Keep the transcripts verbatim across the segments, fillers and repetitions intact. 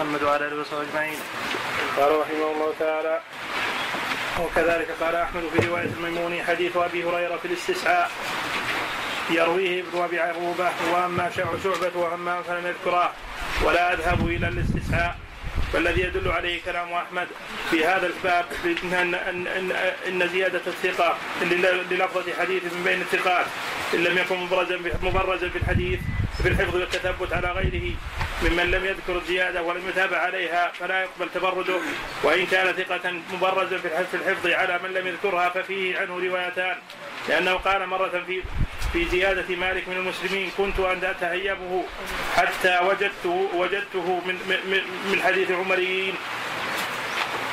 محمد وعلى اله وصحبه اجمعين. قال رحمه الله تعالى: وكذلك قال احمد في روايه الميموني حديث ابي هريره في الاستسعاء يرويه ابن ابي عروبه، واما شعبه واما فلم يذكراه ولا اذهب الى الاستسعاء. والذي يدل عليه كلام احمد في هذا الباب ان ان ان زياده الثقه للفظه حديث من بين الثقات ان لم يكن مبرزا مبرزا في الحديث في الحفظ والتثبت على غيره ممن لم يذكر الزياده ولم يتابع عليها فلا يقبل تفرده، وان كان ثقه مبرزا في الحفظ على من لم يذكرها ففيه عنه روايتان، لانه قال مره في في زيادة مالك من المسلمين: كنت أن أتهيبه حتى وجدته وجدته من من من حديث عمريين.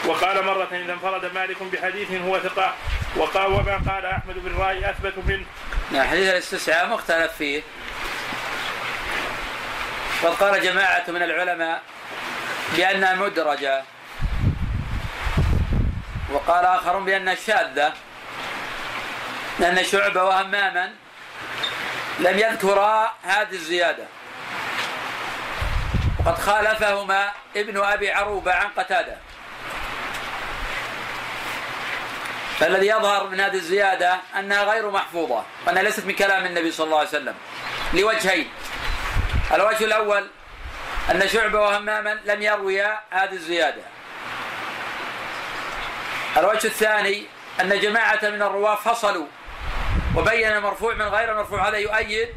وقال مرة: إذا انفرد مالك بحديث هو ثقة. وقال وما قال أحمد بن راي أثبت منه. حديث الاستسعاء مختلف فيه، وقال جماعة من العلماء بأنها مدرجة، وقال آخرون بأنها شاذة، لأن شعبة وهماما لم يذكرا هذه الزيادة، وقد خالفهما ابن أبي عروبة عن قتادة. فالذي يظهر من هذه الزيادة أنها غير محفوظة، وأنها ليست من كلام النبي صلى الله عليه وسلم، لوجهين: الوجه الأول أن شعبة وهماما لم يرويا هذه الزيادة. الوجه الثاني أن جماعة من الرواة فصلوا وبين المرفوع من غير المرفوع. هذا يؤيد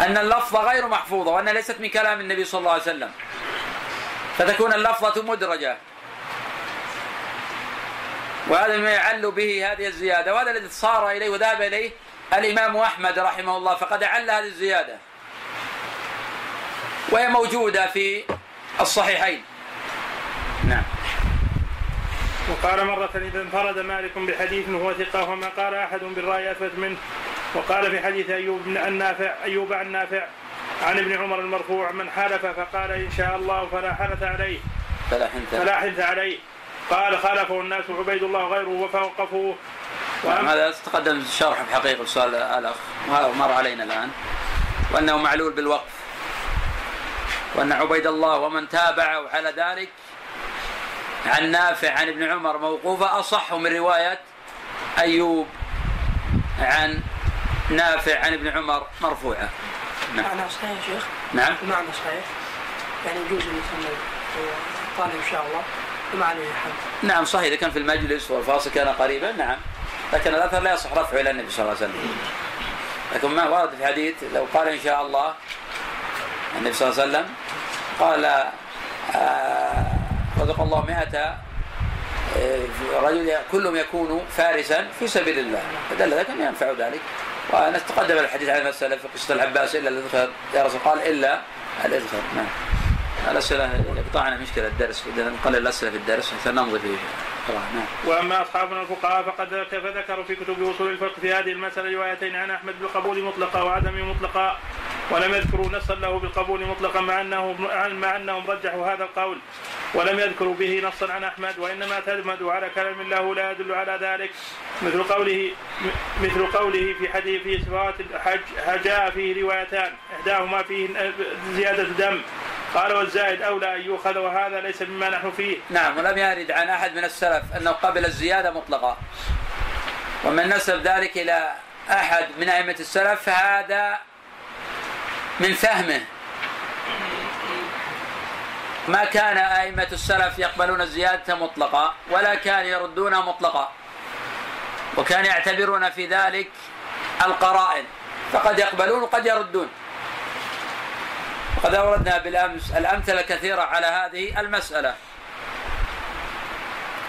أن اللفظة غير محفوظة وأنها ليست من كلام النبي صلى الله عليه وسلم، فتكون اللفظة مدرجة، وهذا ما يعل به هذه الزيادة. وهذا الذي صار إليه وذهب إليه الإمام أحمد رحمه الله، فقد أعل هذه الزيادة، وهي موجودة في الصحيحين. نعم. وقال مرة: إذا انفرد مالك بحديث هو ثقة، وما قال أحد بالرأي أثبت منه. وقال في حديث أيوب عن نافع أيوب عن نافع عن ابن عمر المرفوع: من حلف فقال إن شاء الله فلا حنث عليه فلا حنث عليه قال خالفه الناس عبيد الله غيره وفوقفوه. هذا تقدم الشرح بحقيقة سؤال الأخ، وهذا مر علينا الآن، وأنه معلول بالوقف، وأن عبيد الله ومن تابعه على ذلك عن نافع عن ابن عمر موقوفة أصح من رواية أيوب عن نافع عن ابن عمر مرفوعة. نعم. معنى صحيح يا شيخ. نعم. معنى صحيح. يعني يجوز أن يسمى طالب إن شاء الله بمعنى الحمد. نعم صحيح، إذا كان في المجلس والفاصل كان قريبا. نعم. لكن الأثر لا يصح رفعه إلى النبي صلى الله عليه وسلم. لكن ما ورد في الحديث لو قال إن شاء الله النبي صلى الله عليه وسلم قال آه رزق الله مئة رجل كلهم يكون فارسا في سبيل الله، فدل ذلك أن ينفع ذلك. ونتقدم الحديث عن المسألة في قصة العباس: إلا الإذخر يا رسول قال إلا الإذخر. نعم. الأسئلة قطعنا مشكلة الدرس، نقلل الأسئلة في الدرس حتى نمضي فيه. نعم. وأما أصحابنا الفقهاء فقد ذكروا في كتب وصول الفقه في هذه المسألة روايتين عن أحمد بالقبول مطلقا وعدم مطلقا، ولم يذكروا نصا له بالقبول مطلقا مع أنه مع أنهم رجحوا هذا القول، ولم يذكروا به نصا عن أحمد، وإنما تلمد على كلام الله لا يدل على ذلك، مثل قوله مثل قوله في حديث في صفات الحج جاء فيه روايتان إحداهما فيه زيادة دم، قال: والزائد أولى أن يؤخذ، وهذا ليس مما نحن فيه. نعم. ولم يرد عن أحد من السلف أنه قبل الزيادة مطلقة، ومن نسب ذلك إلى أحد من أئمة السلف فهذا من فهمه. ما كان أئمة السلف يقبلون الزيادة مطلقة، ولا كانوا يردونها مطلقة، وكان يعتبرون في ذلك القرائن، فقد يقبلون وقد يردون. وقد أوردنا بالأمس الأمثلة كثيرة على هذه المسألة،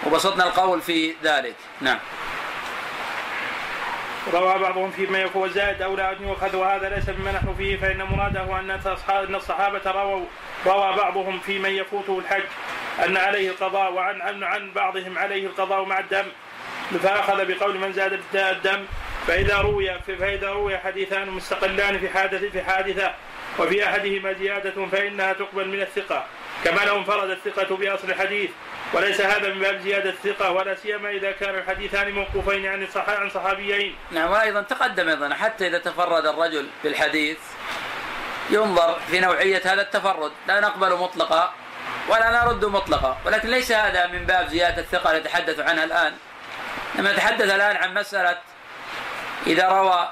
وبسطنا القول في ذلك. نعم. روى بعضهم فيما يفوز زائد أولى أن يؤخذ، وهذا ليس مما نحن فيه، فإن مراده أن الصحابة رووا روى بعضهم في من يفوته الحج أن عليه القضاء، وعن عن, عن بعضهم عليه القضاء مع الدم، فأخذ بقول من زاد الدم. فإذا روي فإذا روي حديثان مستقلان في حادثة في حادثة وفي أحدهما زيادة فإنها تقبل من الثقة، كما لو انفرد الثقة بأصل الحديث، وليس هذا من باب زيادة الثقة، ولا سيما إذا كان الحديثان موقوفين عن عن صحابيين. نعم. وأيضا تقدم أيضا حتى إذا تفرد الرجل بالحديث ينظر في نوعية هذا التفرد، لا نقبل مطلقة ولا نرد مطلقا، ولكن ليس هذا من باب زيادة الثقة نتحدث عنها الآن. لما نتحدث الآن عن مسألة إذا روى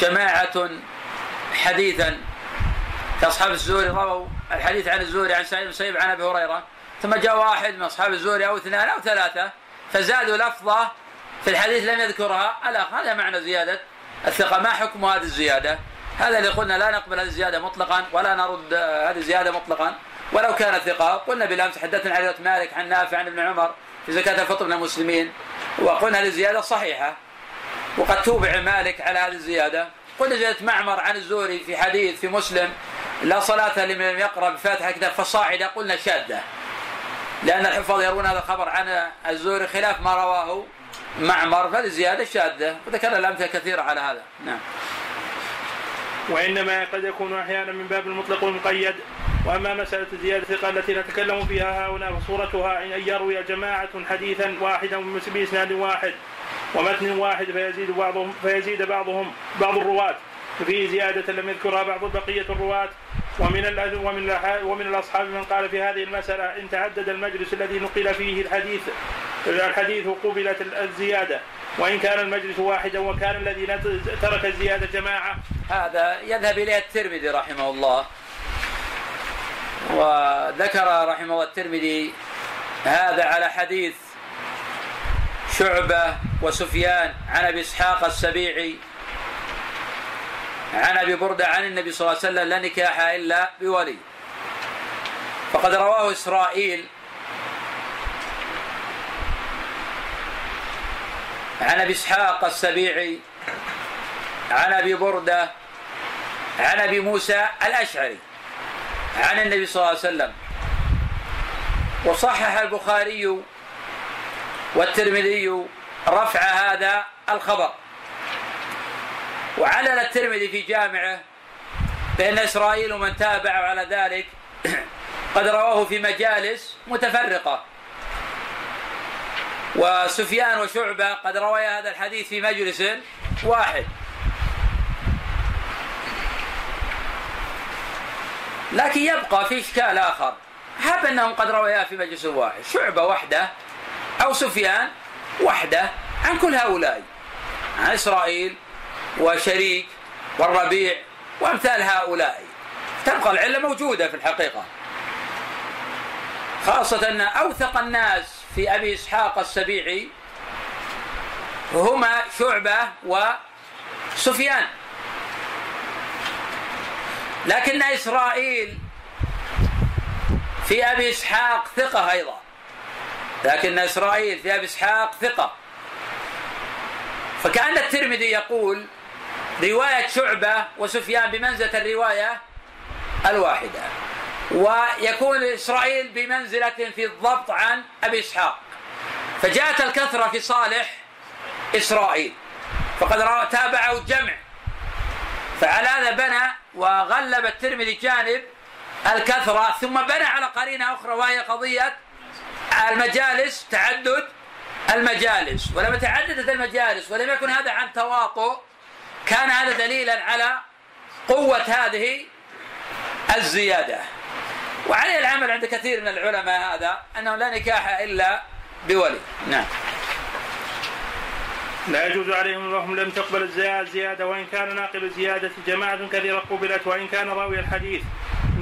جماعة حديثا كأصحاب الزهري رووا الحديث عن الزهري عن سعيد بن المسيب عن أبي هريرة، ثم جاء واحد من أصحاب الزهري أو اثنان أو ثلاثة فزادوا لفظة في الحديث لم يذكرها، ألا هذا معنى زيادة الثقة؟ ما حكم هذه الزيادة؟ هذا اللي قلنا لا نقبل هذه الزيادة مطلقا ولا نرد هذه الزيادة مطلقا ولو كانت ثقة. قلنا بالأمس تحدثنا عن رواية مالك عن نافع عن ابن عمر في زكاة الفطر من المسلمين، وقلنا هذه الزيادة صحيحة وقد توبع مالك على هذه الزيادة. قلنا زيادة معمر عن الزهري في حديث في مسلم لا صلاة لمن لم يقرأ بفاتحة كتاب فصاعدا، قلنا شاذة لأن الحفاظ يرون هذا الخبر عن الزهري خلاف ما رواه معمر، فهذه الزيادة شاذة وذكرنا الأمثلة كثيرة على هذا. نعم. وإنما قد يكون أحيانا من باب المطلق والمقيد. وأما مسألة زيادة الثقة التي نتكلم فيها هنا فصورتها أن يروي جماعة حديثا واحدا بإسناد واحد ومتن واحد فيزيد بعضهم فيزيد بعضهم بعض الرواة ففيه زيادة لم يذكرها بعض بقية الرواة. ومن ومن ومن الأصحاب من قال في هذه المسألة إن تعدد المجلس الذي نقل فيه الحديث الحديث قبلت الزيادة، وإن كان المجلس واحدا وكان الذي ترك الزيادة جماعة. هذا يذهب إليه الترمذي رحمه الله، وذكر رحمه الله الترمذي هذا على حديث شعبة وسفيان عن أبي إسحاق السبيعي عن أبي بردة عن النبي صلى الله عليه وسلم لا نكاح إلا بولي، فقد رواه إسرائيل عن أبي إسحاق السبيعي عن أبي بردة عن أبي موسى الأشعري عن النبي صلى الله عليه وسلم، وصحح البخاري والترمذي رفع هذا الخبر، وعلل الترمذي في جامعه بأن إسرائيل ومن تابعه على ذلك قد رواه في مجالس متفرقة، وسفيان وشعبة قد روى هذا الحديث في مجلس واحد. لكن يبقى في إشكال آخر، حب أنهم قد رويا في مجلس واحد، شعبة وحده أو سفيان وحده عن كل هؤلاء، عن إسرائيل وشريك والربيع وأمثال هؤلاء، تبقى العلة موجودة في الحقيقة، خاصة أن أوثق الناس في أبي إسحاق السبيعي هما شعبة وسفيان، لكن إسرائيل في أبي إسحاق ثقة أيضا، لكن إسرائيل في أبي إسحاق ثقة، فكأن الترمذي يقول رواية شعبة وسفيان بمنزلة الرواية الواحدة، ويكون إسرائيل بمنزلة في الضبط عن أبي إسحاق، فجاءت الكثرة في صالح إسرائيل فقد تابعوا الجمع، فعلى هذا بنى وغلب الترمذي جانب الكثرة، ثم بنى على قرينة أخرى وهي قضية المجالس، تعدد المجالس، ولما تعددت المجالس ولم يكن هذا عن تواطؤ كان هذا دليلا على قوة هذه الزيادة. وعليه العمل عند كثير من العلماء هذا أنه لا نكاح إلا بولي. نعم. لا يجوز عليهم وهم لم تقبل الزيادة، وإن كان ناقل الزيادة جماعة كثيرة قبلت، وإن كان راوي الحديث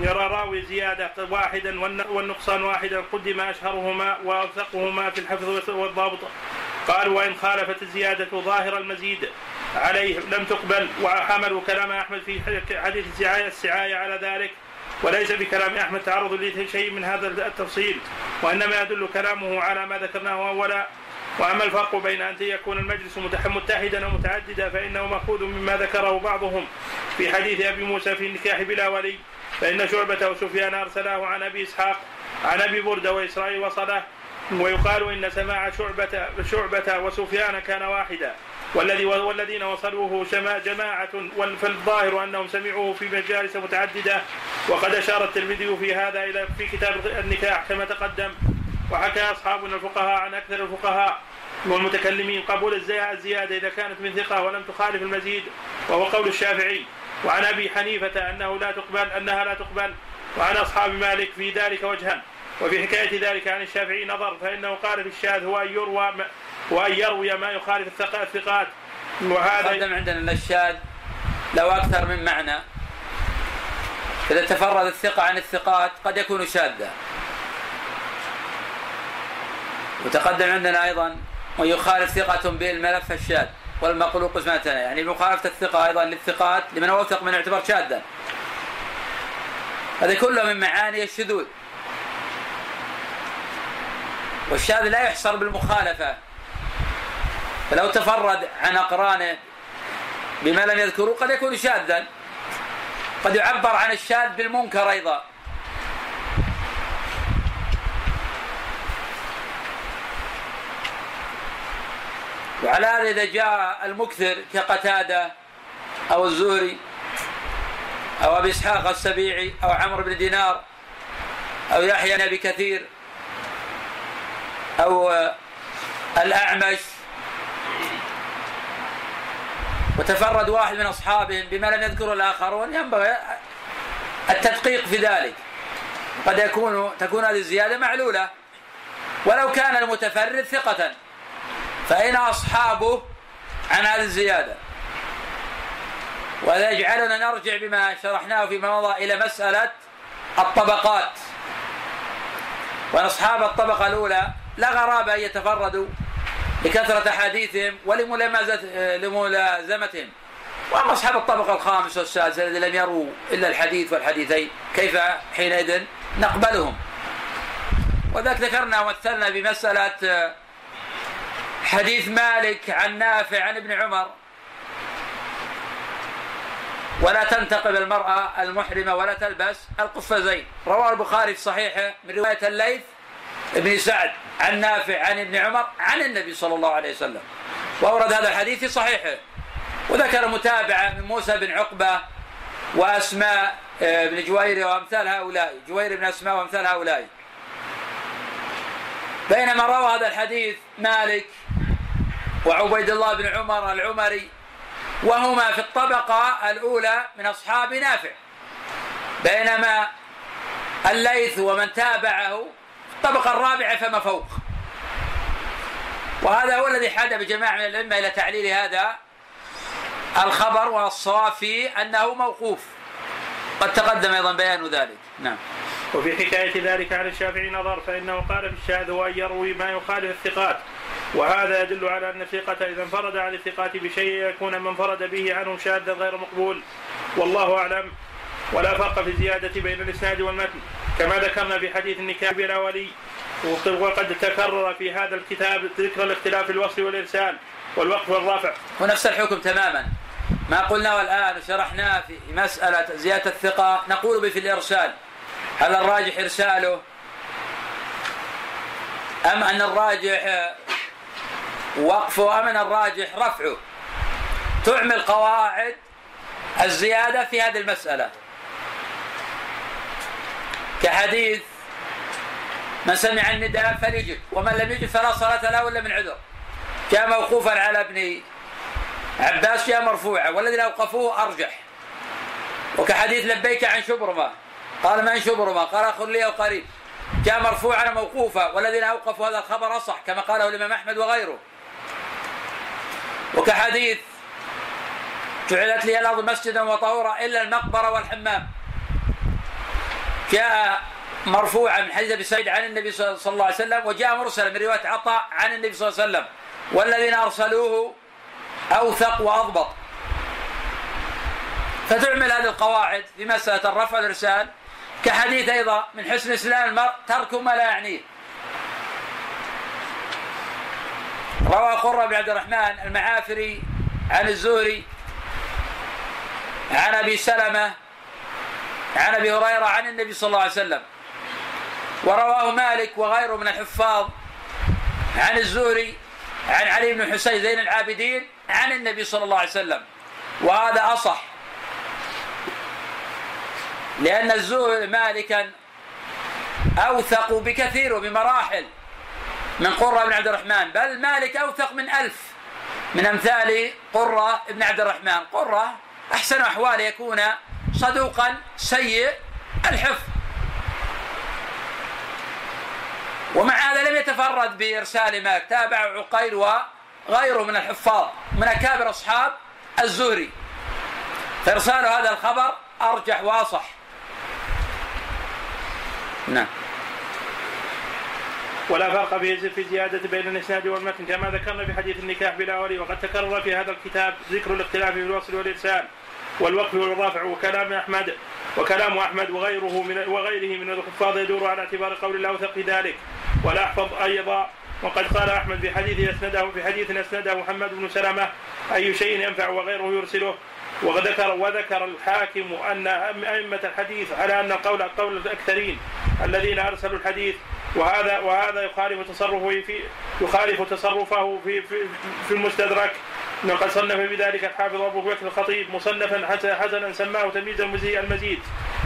يرى راوي زيادة واحدا والنقصان واحدا قدم أشهرهما وأوثقهما في الحفظ والضبط. قال وإن خالفت الزيادة ظاهر المزيد عليه لم تقبل، وحملوا كلام أحمد في حديث السعاية على ذلك، وليس بكلام أحمد تعرض لشيء من هذا التفصيل، وإنما يدل كلامه على ما ذكرناه أولا. وأما الفرق بين أن يكون المجلس متحدا أو متعددا فإنه مأخوذ مما ذكره بعضهم في حديث أبي موسى في النكاح بلا ولي، فإن شعبة وسفيان أرسلاه عن أبي إسحاق عن أبي بردة وإسرائيل وصله. ويقال إن سماع شعبة, شعبة وسفيان كان واحدا والذي والذين وصلوه جماعة، فالظاهر أنهم سمعوه في مجالس متعددة. وقد أشار الترمذي في هذا إلى في كتاب النكاح كما تقدم. وحكى أصحابنا الفقهاء عن أكثر الفقهاء والمتكلمين قبول الزيادة إذا كانت من ثقة ولم تخالف المزيد، وهو قول الشافعي. وعن أبي حنيفة أنه لا تقبل أنها لا تقبل وعن أصحاب مالك في ذلك وجهان. وفي حكاية ذلك عن الشافعي نظر، فإنه قال في الشاذ هو أن يروى وأن يروي ما يخالف الثقات. وهذا قدم عندنا أن الشاذ لو أكثر من معنى، إذا تفرد الثقة عن الثقات قد يكون شاذا. وتقدم عندنا أيضا ويخالف ثقة بالملف الشاذ والمقلوق قسمتنا، يعني مخالفة الثقة أيضا للثقات لمن هو أوثق من يعتبر شاذا. هذا كله من معاني الشذوذ. والشاذ لا يحصر بالمخالفة، فلو تفرد عن أقرانه بما لم يذكروا قد يكون شاذا. قد يعبر عن الشاذ بالمنكر أيضا. وعلى هذا إذا جاء المكثر كقتادة أو الزهري أو أبي إسحاق السبيعي أو عمرو بن دينار أو يحيى بن أبي كثير أو الأعمش وتفرد واحد من أصحابهم بما لم يذكره الآخرون، ينبغي التدقيق في ذلك. قد يكون تكون هذه الزيادة معلولة ولو كان المتفرد ثقة، فأين أصحابه عن هذه الزيادة؟ وهذا يجعلنا نرجع بما شرحناه فيما مضى إلى مسألة الطبقات. وأصحاب الطبقة الأولى لا غرابة أن يتفردوا لكثرة حديثهم ولملازمتهم. وأما أصحاب الطبقة الخامسة والسادسة الذين لم يروا إلا الحديث والحديثين كيف حينئذ نقبلهم؟ وذاك ذكرنا ومثلنا بمسألة حديث مالك عن نافع عن ابن عمر: ولا تنتقب المرأة المحرمة ولا تلبس القفازين. رواه البخاري في صحيحه من رواية الليث ابن سعد عن نافع عن ابن عمر عن النبي صلى الله عليه وسلم، وأورد هذا الحديث في صحيحه. وذكر متابعة من موسى بن عقبة وأسماء بن جوير وأمثال هؤلاء، جوير بن أسماء وأمثال هؤلاء. بينما روى هذا الحديث مالك وعبيد الله بن عمر العمري، وهما في الطبقة الأولى من أصحاب نافع، بينما الليث ومن تابعه في الطبقة الرابعة فما فوق. وهذا هو الذي حاد بجماعة من الأئمة إلى تعليل هذا الخبر، والصواب فيه أنه موقوف. قد تقدم أيضا بيان ذلك. نعم. وفي حكاية ذلك عن الشافعي نظر، فإنه قال في الشاذ هو أن يروي ما يخالف الثقات. وهذا يدل على أن الثقة إذا انفرد عن الثقات بشيء يكون من فرد به عنه شاذا غير مقبول، والله أعلم. ولا فرق في الزيادة بين الإسناد والمتن كما ذكرنا في حديث النكاح بلا ولي. وقد تكرر في هذا الكتاب ذكر الاختلاف في الوصل والإرسال والوقف والرفع، ونفس الحكم تماما. ما قلناه الآن وشرحناه في مسألة زيادة الثقة نقول به في الإرسال: هل الراجح إرساله أم أن الراجح وقفه أم أن الراجح رفعه؟ تعمل قواعد الزيادة في هذه المسألة، كحديث من سمع النداء فليجب ومن لم يجب فلا صلاة له إلا من عذر. جاء موقوفا على ابن عباس، جاء مرفوعا، والذين أوقفوه أرجح. وكحديث لبيك عن شبرمة قال: من شبرمة؟ قال: أخ لي وقريب. جاء مرفوعا موقوفا، والذين أوقفوا هذا الخبر أصح كما قاله الإمام أحمد وغيره. وكحديث جعلت لي الأرض مسجدا وطهورا إلا المقبرة والحمام، جاء مرفوعا من حديث أبي سعيد عن النبي صلى الله عليه وسلم، وجاء مرسلا من رواية عطاء عن النبي صلى الله عليه وسلم: والذين أرسلوه أوثق وأضبط. فتعمل هذه القواعد في مسألة الرفع والإرسال. كحديث أيضا من حسن إسلام المرء ترك ما لا يعنيه، روى قرة بن عبد الرحمن المعافري عن الزهري عن أبي سلمة عن أبي هريرة عن النبي صلى الله عليه وسلم، ورواه مالك وغيره من الحفاظ عن الزهري عن علي بن حسين زين العابدين عن النبي صلى الله عليه وسلم. وهذا أصح، لأن الزهري مالكا أوثق بكثير بمراحل من قرة بن عبد الرحمن، بل مالك أوثق من ألف من أمثال قرة بن عبد الرحمن. قرة أحسن أحواله يكون صدوقا سيء الحفظ، ومع هذا لم يتفرد بإرسال مالك، تابعه عقيل وغيره من الحفاظ من أكابر أصحاب الزهري، فإرسال هذا الخبر أرجح وأصح. نعم. ولا فرق في زيادة بين الإسناد والمتن كما ذكرنا في حديث النكاح بالأولي، وقد تكرر في هذا الكتاب ذكر الاختلاف في الوصل والإرسال والوقف والرافع وكلام أحمد وكلام أحمد وغيره من وغيره من الحفاظ يدور على اعتبار قول الأوثق في ذلك. ولا أحفظ أيضا وقد قال أحمد في حديث أسنده في حديث أسنده محمد بن سلمة أي شيء ينفع وغيره يرسله. وذكر وذكر الحاكم أن أئمة الحديث على أن القول قول الأكثرين الذين أرسلوا الحديث، وهذا وهذا يخالف تصرفه في يخالف تصرفه في في, في المستدرك. وقد صنف بذلك الحافظ أبو بكر الخطيب مصنفا حسنا سماه تمييز المزيد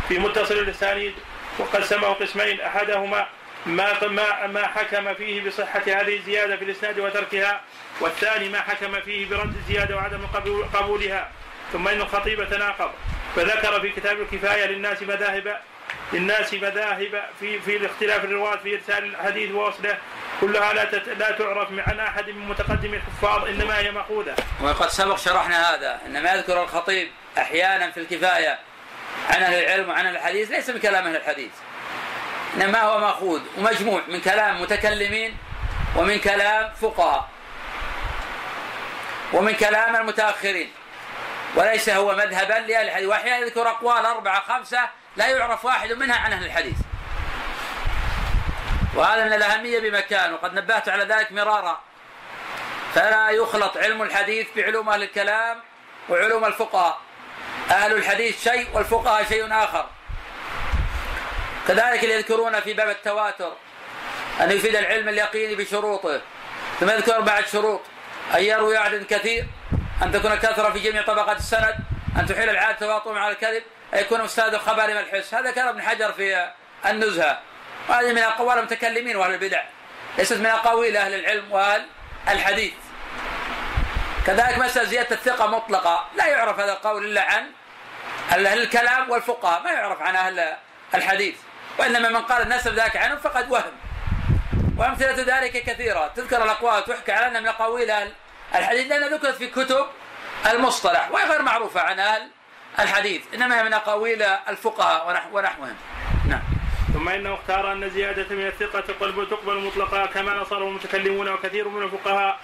في متصل الأسانيد، وقد سماه قسمين: أحدهما ما ما ما حكم فيه بصحة هذه الزيادة في الإسناد وتركها، والثاني ما حكم فيه برد الزيادة وعدم قبولها. ثم إن الخطيب تناقض، فذكر في كتاب الكفاية للناس مذاهب للناس مذاهب في في الاختلاف الرواة في إرسال الحديث ووصله، كلها لا لا تعرف عن أحد من متقدم الحفاظ، إنما هي مأخوذة. وقد سبق شرحنا هذا، إنما يذكر الخطيب أحيانا في الكفاية عن أهل العلم وعن الحديث ليس من كلام أهل الحديث، إنما هو مأخوذ ومجموع من كلام متكلمين ومن كلام فقهاء ومن كلام المتأخرين، وليس هو مذهبا لأهل الحديث. وأحيانا يذكر أقوال أربعة خمسة لا يعرف واحد منها عن أهل الحديث، وهذا من الأهمية بمكان، وقد نبهت على ذلك مرارا. فلا يخلط علم الحديث بعلوم أهل الكلام وعلوم الفقهاء، أهل الحديث شيء والفقهاء شيء آخر. كذلك اللي يذكرون في باب التواتر أن يفيد العلم اليقيني بشروطه، ثم يذكر بعد شروط أن يروي عدد كثير، أن تكون كثرة في جميع طبقات السند، أن تحيل العادة تواطؤهم على الكذب، أن يكون مستند الخبر ملحوس. هذا كلام ابن حجر في النزهة، وهذه من أقوال المتكلمين وأهل البدع، ليست من أقاويل أهل العلم وأهل الحديث. كذلك مسألة زيادة الثقة مطلقة، لا يعرف هذا القول إلا عن أهل الكلام والفقهاء، ما يعرف عن أهل الحديث، وإنما من قال النسب ذاك عنهم فقد وهم. وأمثلة ذلك كثيرة، تذكر الأقوال تحكى على أنها من أقاويل أهل الحديث لأنها ذكرت في كتب المصطلح وهي غير معروفة عن أهل الحديث، إنما هي من أقاويل الفقهاء ونحوهم. نعم. ثم إنه اختار أن زيادة من الثقة تقبل مطلقا كما أصره المتكلمون وكثير من الفقهاء،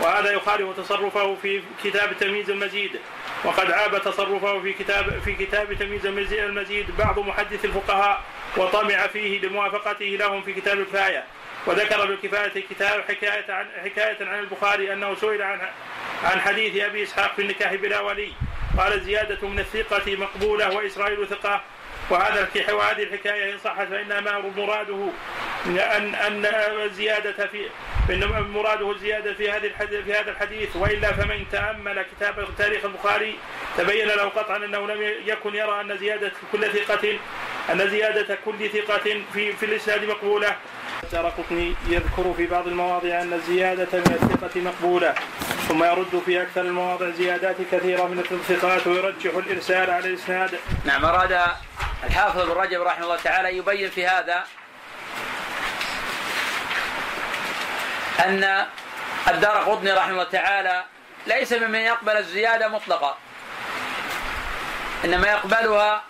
وهذا يخالف تصرفه في كتاب تمييز المزيد. وقد عاب تصرفه في كتاب في كتاب تمييز المزيد بعض محدث الفقهاء وطمع فيه لموافقته لهم في كتاب الكفاية. وذكر بالكفاية كتاب حكاية عن حكاية عن البخاري أنه سئل عن عن حديث أبي إسحاق في النكاح بلا ولي، قال: زيادة من الثقة مقبولة وإسرائيل ثقة. وهذا وهذه الحكاية إن صحت فإنما مراده أن أن زيادة في إنما مراده الزيادة في هذه في هذا الحديث، وإلا فمن تأمل كتاب تاريخ البخاري تبين له قطعا أنه لم يكن يرى أن زيادة كل ثقة أن زيادة كل ثقة في في الإسناد مقبولة. الدارقطني يذكر في بعض المواضع أن الزيادة من الثقة مقبولة، ثم يرد في أكثر المواضع زيادات كثيرة من الثقات ويرجح الإرسال على الإسناد. نعم. أراد الحافظ ابن رجب رحمه الله تعالى يبين في هذا أن الدارقطني رحمه الله تعالى ليس ممن يقبل الزيادة مطلقة، إنما يقبلها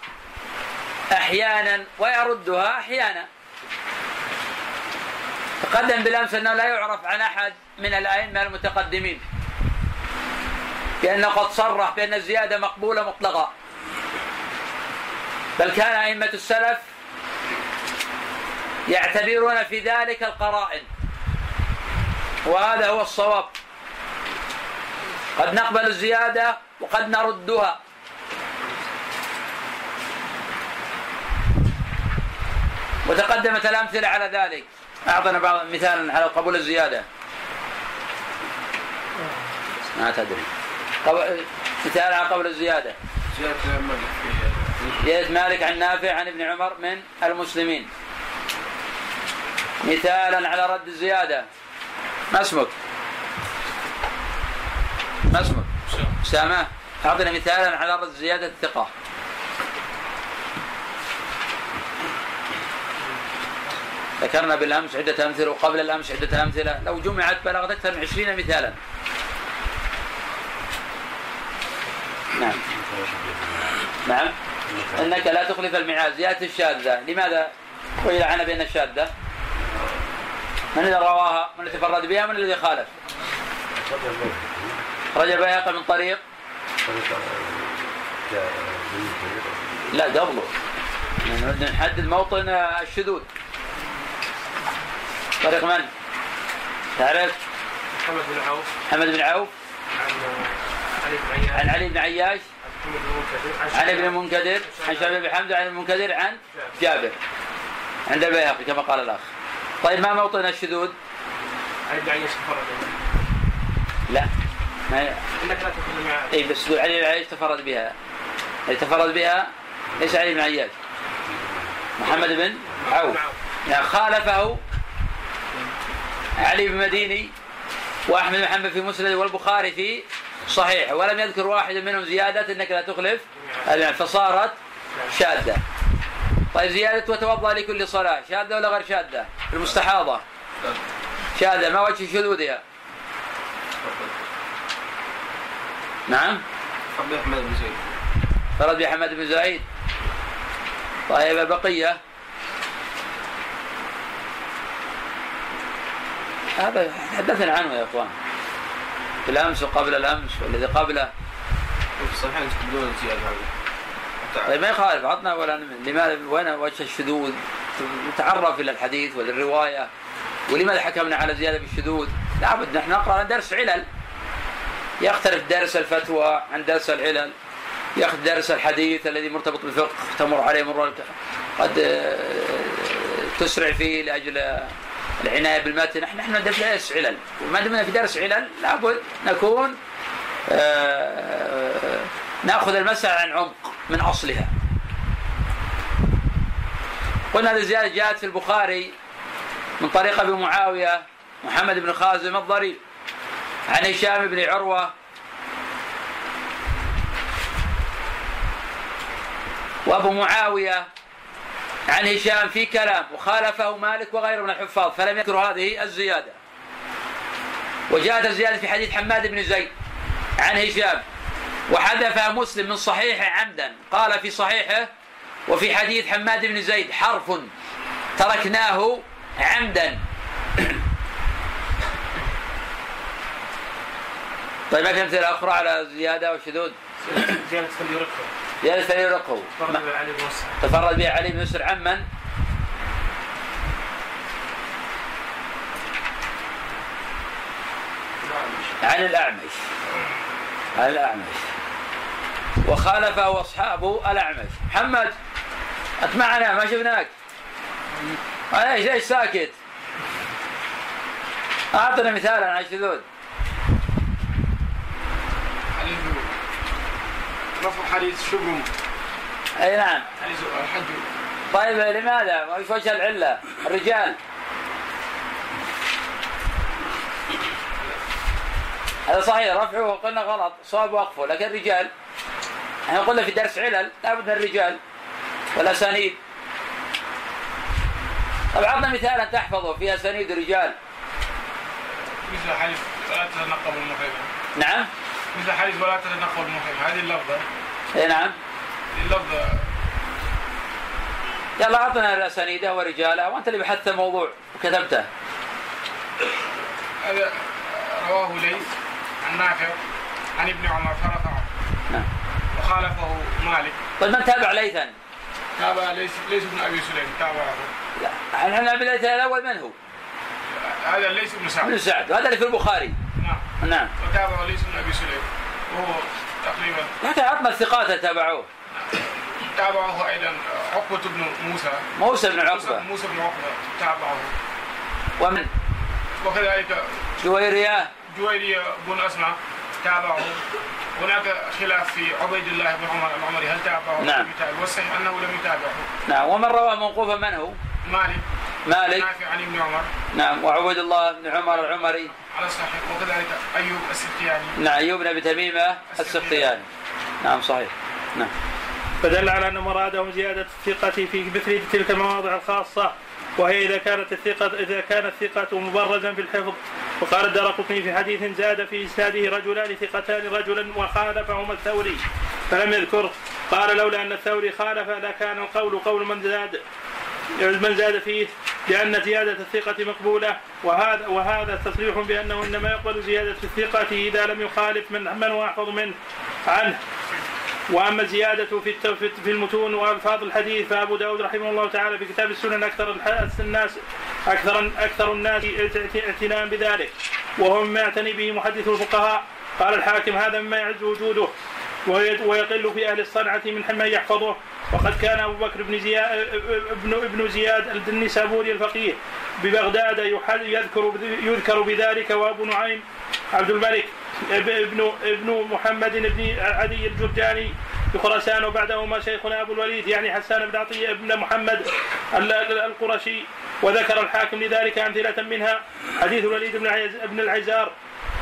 أحيانا ويردها أحيانا. تقدم بالأمس أنه لا يعرف عن أحد من الأئمة المتقدمين بأنه قد صرح بأن الزيادة مقبولة مطلقة، بل كان أئمة السلف يعتبرون في ذلك القرائن، وهذا هو الصواب. قد نقبل الزيادة وقد نردها. وتقدمت الأمثلة على ذلك، أعطنا بعض مثالا على قبول الزيادة. ما تدري مثال على قبول الزيادة؟ زيادة مالك عن نافع عن ابن عمر من المسلمين. مثالا على رد الزيادة. ما اسمك؟ ما اسمك؟ أسامة. أعطنا مثالا على رد زيادة الثقة. ذكرنا بالأمس عدة أمثلة وقبل الأمس عدة أمثلة، لو جمعت بلغت أكثر من عشرين مثالا. نعم نعم إنك لا تخلف الميعاد. زيادة الشاذة لماذا؟ وإلى عنا بأن الشاذة من الذي رواها؟ من الذي تفرد بها؟ من الذي خالف؟ رجع بياقة من طريق لا قبله، نريد نحدد موطن الشذوذ. طريق من؟ تعرف؟ محمد بن عوف. محمد بن عوف عن علي بن عياش علي بن المنكدر عن شباب حمد عن المنكدر عن جابر عند البيهقي كما قال الأخ. طيب ما موطن الشذوذ؟ علي بن عياش تفرد. لا ما اي بس علي بن عياش تفرد بها. اللي تفرد بها ليس علي بن عياش، محمد بن عوف. يعني خالفه علي بن مديني وأحمد بن حنبل في مسند والبخاري في صحيح، ولم يذكر واحد منهم زيادة إنك لا تخلف، فصارت شاذة. طيب زيادة وتوضأ لكل صلاة شاذة ولا غير شاذة؟ المستحاضة شاذة. ما وجه شذوذها؟ نعم فرد بها حماد بن زعيد. طيب البقية هذا حدثنا عنه يا اخوان في الامس وقبل الامس والذي قبله. طيب ما يخالف، عطنا ولا لماذا وين وجه الشذوذ؟ نتعرف الى الحديث والروايه ولماذا حكمنا على زياده بالشذوذ؟ لابد نحن نقرا درس علل، يختلف درس الفتوى عن درس العلل، ياخذ درس الحديث الذي مرتبط بالفقه تمر عليه مرات قد تسرع فيه لاجل العناية بالمتن. نحن نحن درس علل، وما دمنا في درس علل لابد نكون آه نأخذ المسألة عن عمق من أصلها. قلنا هذه الزيادة جاءت في البخاري من طريق أبي معاوية محمد بن خازم الضرير عن هشام بن عروة، وأبو معاوية عن هشام في كلام وخالفه مالك وغيره من الحفاظ فلم يذكر هذه الزيادة. وجاءت الزيادة في حديث حماد بن زيد عن هشام وحذفها مسلم من صحيحه عمدا، قال في صحيحه وفي حديث حماد بن زيد حرف تركناه عمدا. طيب ما في أمثلة أخرى على زيادة وشذوذ؟ زيادة اليرقه زيادة اليرقه تفرد بها علي بن يسر عن من؟ عن الأعمش عن الأعمش وخالفه أصحاب الأعمش. محمد أنت معنا ما شفناك، ليش ليش ساكت؟ أعطنا مثالا عن الشذوذ. رفع حديث الشبم. أي نعم. طيب لماذا؟ وش وجه العلة؟ الرجال. هذا صحيح رفعه قلنا غلط صواب وقفه، لكن الرجال احنا قلنا في درس علل لابد من الرجال والأسانيد. طب عطنا مثالا تحفظه في أسانيد الرجال. مثل حديث لا تتنقب المخيبة. نعم. مثل حديث ولا تتنقب المخيبة، هذه اللفظة. اي نعم. اللفظة. يلا عطنا الأسانيدة ورجالها، وأنت اللي بحثت الموضوع وكتبته. هذا رواه ليث عن نافع عن ابن عمر فرفعه. نعم. وخالفه مالك. طيب من تابع ليثا؟ تابع ليث ليث بن أبي سليم تابعه. لا احنا بليث الأول من هو؟ هذا ليث بن سعد. بن سعد وهذا اللي في البخاري. نعم. نعم. وتابعه ليث بن أبي سليم وهو تقريبا. لكن عطنا الثقات تابعوه. تابعه أيضا عقبة بن موسى. موسى بن عقبة. موسى بن عقبة تابعه. ومن؟ وكذلك جويرية جويرية بن أسمع تابعه. هناك خلاف في عبيد الله بن عمر العمري هل تابعه؟ نعم. والصحيح أنه لم يتابعه. نعم. ومن رواه موقوفا من هو؟ مالك. مالك نافع عن ابن عمر. نعم. وعبيد الله بن عمر العمري على الصحيح، وكذلك أيوب السختياني. نعم. أيوب بن أبي تميمة السختياني. نعم صحيح. نعم. فدل على أن مرادهم زيادة الثقة في مثل تلك المواضع الخاصة وهي إذا كانت الثقة إذا كان الثقة مبرزا في الحفظ. وقال الدارقطني في حديث زاد في إسناده رجلان ثقتان رجلا وخالفهما الثوري فلم يذكره، قال لولا أن الثوري خالف لكان القول قول من زاد من زاد فيه، لأن زيادة الثقة مقبولة، وهذا وهذا تصريح بأنه إنما يقبل زيادة الثقة إذا لم يخالف من من هو أحفظ منه عنه. وأما الزيادة في في المتون وألفاظ الحديث فأبو داود رحمه الله تعالى في كتاب السنن أكثر الناس أكثر أكثر الناس اعتناء بذلك، وهم ما يعتني به محدث الفقهاء. قال الحاكم هذا مما يعز وجوده ويقل في أهل الصنعة من من يحفظه. وقد كان أبو بكر بن زياد ابن ابن زياد النسابوري الفقيه ببغداد يذكر يذكر بذلك، وأبو نعيم عبد الملك ابن ابن محمد بن عدي الجرجاني بخراسان، وبعدهما شيخنا أبو الوليد يعني حسان بن عطية بن محمد القرشي. وذكر الحاكم لذلك أمثلة منها حديث الوليد بن العزار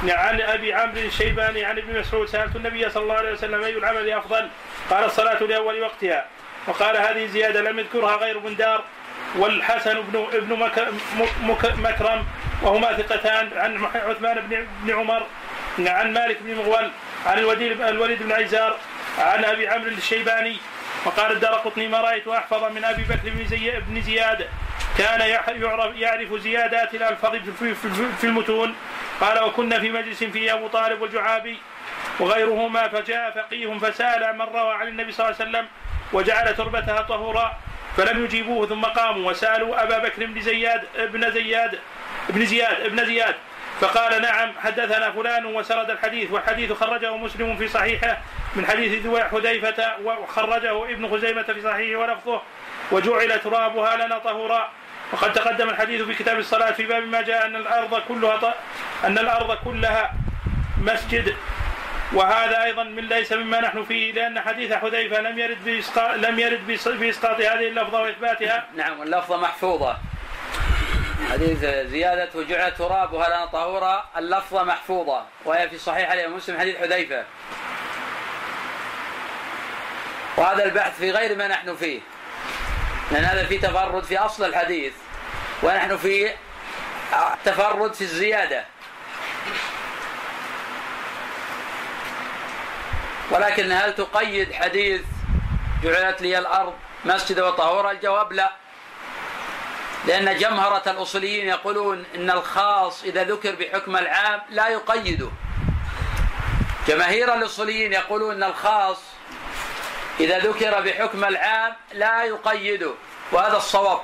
عن أبي عمرو الشيباني عن ابن مسعود: سألت النبي صلى الله عليه وسلم أي العمل أفضل؟ قال: الصلاة لأول وقتها. وقال: هذه زيادة لم يذكرها غير بن دار والحسن بن ابن مكرم، وهما ثقتان، عن عثمان بن عمر عن مالك بن مغول عن الوليد بن عزار عن أبي عمرو الشيباني. وقال الدارقطني: ما رأيت أحفظ من أبي بكر بن زياد، كان يعرف يعرف زيادات الألفاظ في المتون. قال: وكنا في مجلس فيه أبو طالب والجعابي وغيرهما، فجاء فقيه فسأل من روى عن النبي صلى الله عليه وسلم وجعل تربتها طهورا، فلم يجيبوه، ثم قاموا وسألوا أبا بكر بن زياد ابن زياد ابن زياد ابن زياد فقال: نعم، حدثنا فلان وسرد الحديث. والحديث خرجه مسلم في صحيحه من حديث ذو حذيفة، وخرجه ابن خزيمة في صحيحه ولفظه: وجعل ترابها لنا طهورا. وقد تقدم الحديث في كتاب الصلاة في باب ما جاء أن الأرض كلها ط... أن الأرض كلها مسجد، وهذا أيضا من ليس مما نحن فيه، لأن حديث حذيفة لم يرد بإسقاط لم يرد بإسقاط هذه اللفظة وإثباتها. نعم، اللفظة محفوظة، حديث زيادة وجعل ترابها لنا طهورا، اللفظة محفوظة، وهي في صحيح الإمام مسلم حديث حذيفة. وهذا البحث في غير ما نحن فيه، لأن هذا في تفرد في أصل الحديث، ونحن في تفرد في الزيادة. ولكن هل تقيد حديث جعلت لي الأرض مسجد وطهورا؟ الجواب لا، لأن جمهرة الأصوليين يقولون إن الخاص إذا ذكر بحكم العام لا يقيده. جماهير الأصوليين يقولون إن الخاص إذا ذكر بحكم العام لا يقيده، وهذا الصواب.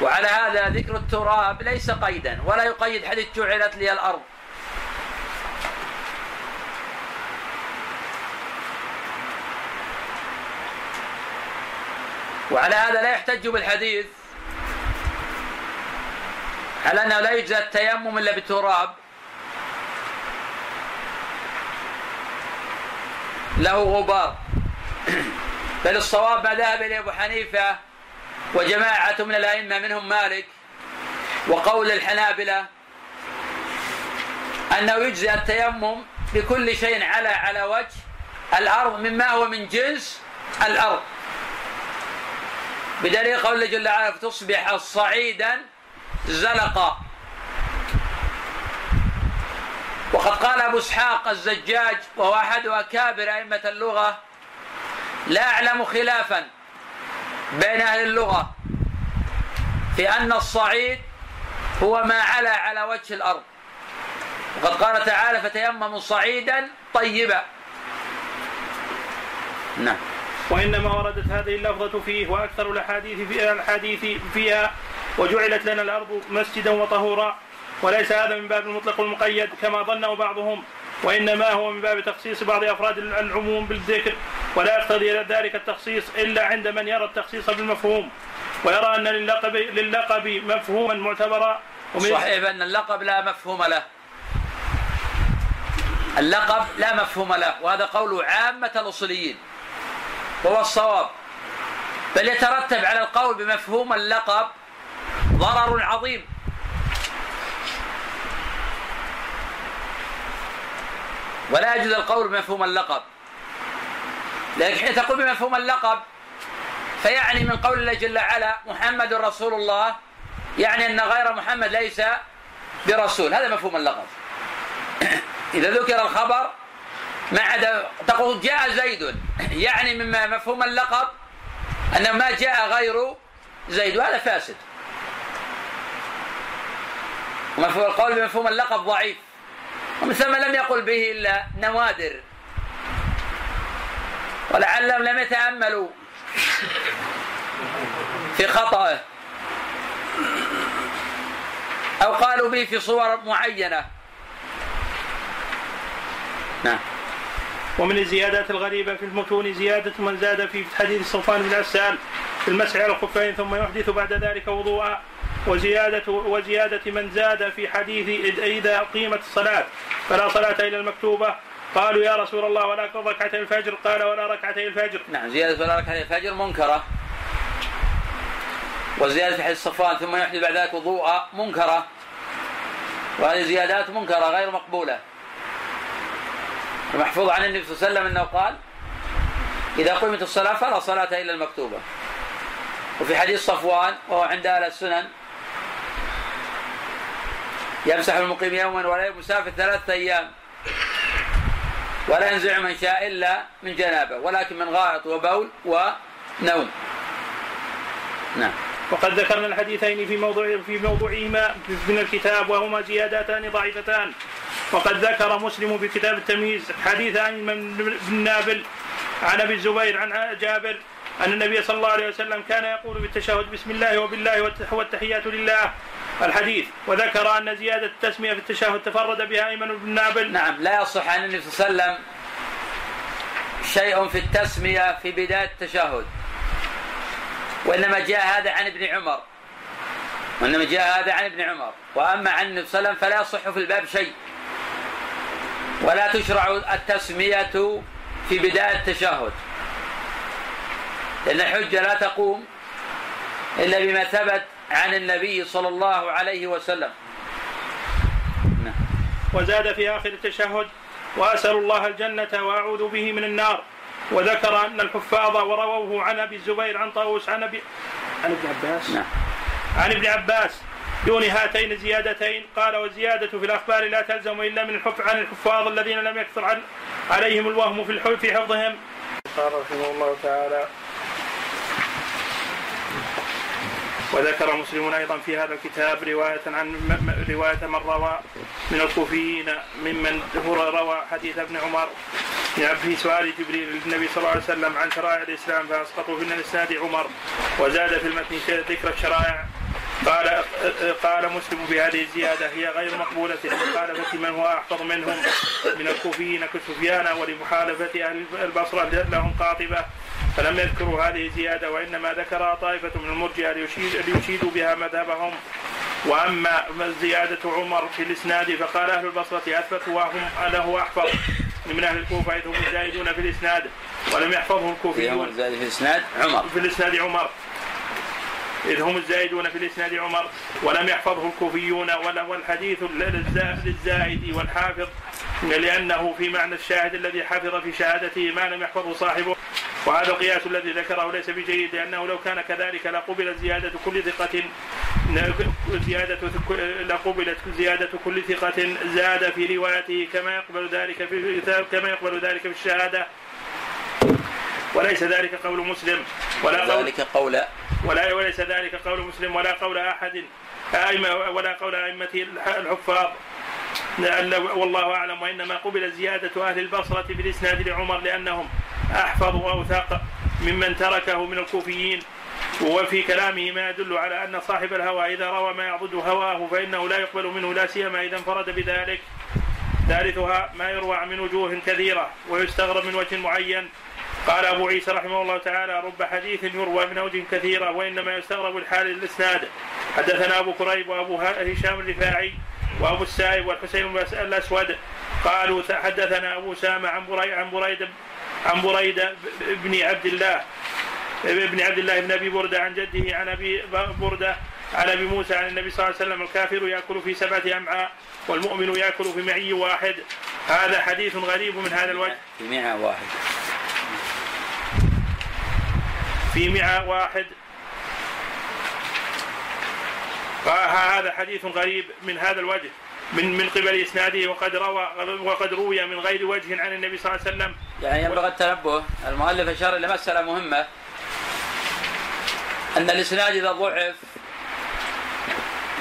وعلى هذا ذكر التراب ليس قيدا، ولا يقيد حديث جعلت لي الأرض. وعلى هذا لا يحتج بالحديث على أنه لا يجزى التيمم إلا بالتراب، له غبار. بل الصواب ما ذهب إليه أبو حنيفة وجماعة من الأئمة منهم مالك وقول الحنابلة أنه يجزي التيمم بكل شيء على على وجه الأرض مما هو من جنس الأرض، بدليل قوله جل وعلا: فتصبح صعيدا زلقا. وقد قال أبو إسحاق الزجاج وهو أحد أكابر أئمة اللغة: لا أعلم خلافا بين أهل اللغة في أن الصعيد هو ما علا على وجه الأرض. وقد قال تعالى: فتيمموا صعيدا طيبا. نعم. وإنما وردت هذه اللفظة فيه، وأكثر الأحاديث فيها الحديث فيها وجعلت لنا الأرض مسجدا وطهورا، وليس هذا من باب المطلق المقيد كما ظنه بعضهم، وإنما هو من باب تخصيص بعض أفراد العموم بالذكر، ولا يقتضي ذلك التخصيص إلا عند من يرى التخصيص بالمفهوم، ويرى أن لللقب, لللقب مفهوما معتبرا. صحيح أن اللقب لا مفهوم له، اللقب لا مفهوم له، وهذا قول عامة الأصوليين وهو الصواب. بل يترتب على القول بمفهوم اللقب ضرر عظيم، ولا يجوز القول بمفهوم اللقب. لكن حين تقول بمفهوم اللقب فيعني من قول الله جل وعلا محمد رسول الله يعني أن غير محمد ليس برسول، هذا مفهوم اللغز. إذا ذكر الخبر ما عدا تقول جاء زيد، يعني مما مفهوم اللقب أن ما جاء غير زيد، وهذا فاسد. ومفهوم القول بمفهوم اللقب ضعيف، ومن ثم لم يقل به إلا نوادر، ولعلهم لم يتأملوا في خطأه أو قالوا به في صور معينة. نعم. ومن الزيادات الغريبة في المتون زيادة من زاد في حديث صفوان بن عسال في المسح على الخفين ثم يحدث بعد ذلك وضوءا، وزيادة وزيادة من زاد في حديث إذا قيمت الصلاة فلا صلاة إلا المكتوبة، قالوا يا رسول الله ولا ركعتي الفجر، قال ولا ركعتي الفجر. نعم، زيادة ولا ركعتي الفجر منكرة، وزيادة في حديث صفوان ثم يحدث بعد ذلك وضوءا منكرة، وهذه زيادات منكرة غير مقبولة. محفوظ عن النبي صلى الله عليه وسلم أنه قال إذا قيمت الصلاة فلا صلاة إلا المكتوبة. وفي حديث صفوان وهو عند أهل السنن يمسح المقيم يوما ولا المسافر ثلاثة أيام ولا ينزع من شاء إلا من جنابه ولكن من غائط وبول ونوم. نعم. وقد ذكرنا الحديثين في موضوع في موضوعهما من الكتاب وهما زيادتان ضعيفتان. وقد ذكر مسلم في كتاب التمييز حديث عن ابن نابل عن ابي الزبير عن جابر ان النبي صلى الله عليه وسلم كان يقول بالتشهد بسم الله وبالله والتحيات لله الحديث، وذكر ان زياده التسميه في التشهد تفرد بها ايمن بن نابل. نعم، لا يصح عن النبي صلى الله عليه وسلم شيء في التسميه في بدايه التشهد، وانما جاء هذا عن ابن عمر وانما جاء هذا عن ابن عمر واما عن النبي صلى الله عليه وسلم فلا يصح في الباب شيء، ولا تشرع التسمية في بداية التشهد، لأن الحجة لا تقوم إلا بما ثبت عن النبي صلى الله عليه وسلم. وزاد في آخر التشهد وأسأل الله الجنة وأعوذ به من النار، وذكر أن الحفاظ ورووه عن أبي الزبير عن طاووس عن أبي عن ابن عباس نعم. عن ابن عباس دون هاتين الزيادتين. قال والزيادة في الأخبار لا تلزم إلا من الحف عن الحفاظ الذين لم يكثر عن عليهم الوهم في في حفظهم. قال رحمه الله تعالى وذكر مسلم أيضا في هذا الكتاب رواية عن رواية من روى من الكوفيين ممن روى حديث ابن عمر في سؤال جبريل للنبي صلى الله عليه وسلم عن شرائع الإسلام فأسقطوا من الإسناد عمر، وزاد في المتن ذكر الشرائع. قال قال مسلم بهذه الزيادة هي غير مقبولة لمخالفة من هو أحفظ منهم من الكوفيين كسفيان ولمخالفة أهل البصرة لهم قاطبة، فلم يذكروا هذه الزيادة وإنما ذكرها طائفة من المرجئة ليشيدوا بها مذهبهم. وأما زيادة عمر في الإسناد فقال أهل البصرة أثبتوا وهم له أحفظ من أهل الكوفة إذ هم زائدون في الإسناد ولم يحفظه الكوفيون في الإسناد عمر في الإسناد عمر إذ هم الزائدون في الإسناد عمر ولم يحفظه الكوفيون، ولهو الحديث للزائد والحافظ لأنه في معنى الشاهد الذي حفظ في شهادته ما لم يحفظه صاحبه. وهذا القياس الذي ذكره ليس بجيد، لأنه لو كان كذلك لقبلت زيادة كل ثقة زيادة لقبلت زيادة كل ثقة زاد في روايته كما يقبل ذلك في كما يقبل ذلك في الشهادة، وليس ذلك قول مسلم ولا ذلك قول ولا وليس ذلك قول مسلم ولا قول أحد ولا قول أئمة الحفاظ، والله أعلم. وإنما قبل زيادة أهل البصرة بالإسناد لعمر لأنهم أحفظ وأوثق ممن تركه من الكوفيين. وفي كلامه ما يدل على أن صاحب الهوى إذا روى ما يعضد هواه فإنه لا يقبل منه لا سيما إذا انفرد بذلك. ثالثها ما يروى من وجوه كثيرة ويستغرب من وجه معين. قال أبو عيسى رحمه الله تعالى رب حديث يروى من وجه كثيرة وإنما يستغرب الحال الإسناد. حدثنا أبو كريب وأبو هشام الرفاعي وأبو السائب والحسين الأسود قالوا حدثنا أبو سامة عن بريد عن بريد عن بريد ابن عبد الله ابن عبد الله بن أبي بردة عن جده عن أبي بردة عن أبي موسى عن النبي صلى الله عليه وسلم الكافر يأكل في سبعة أمعاء والمؤمن يأكل في معي واحد. هذا حديث غريب من هذا الوجه. في معي واحد في مئة واحد. هذا حديث غريب من هذا الوجه من من قبل اسناده، وقد روى وقد روي من غير وجه عن النبي صلى الله عليه وسلم. يعني ينبغي التنبه، المؤلف اشار الى مساله مهمه، ان الاسناد اذا ضعف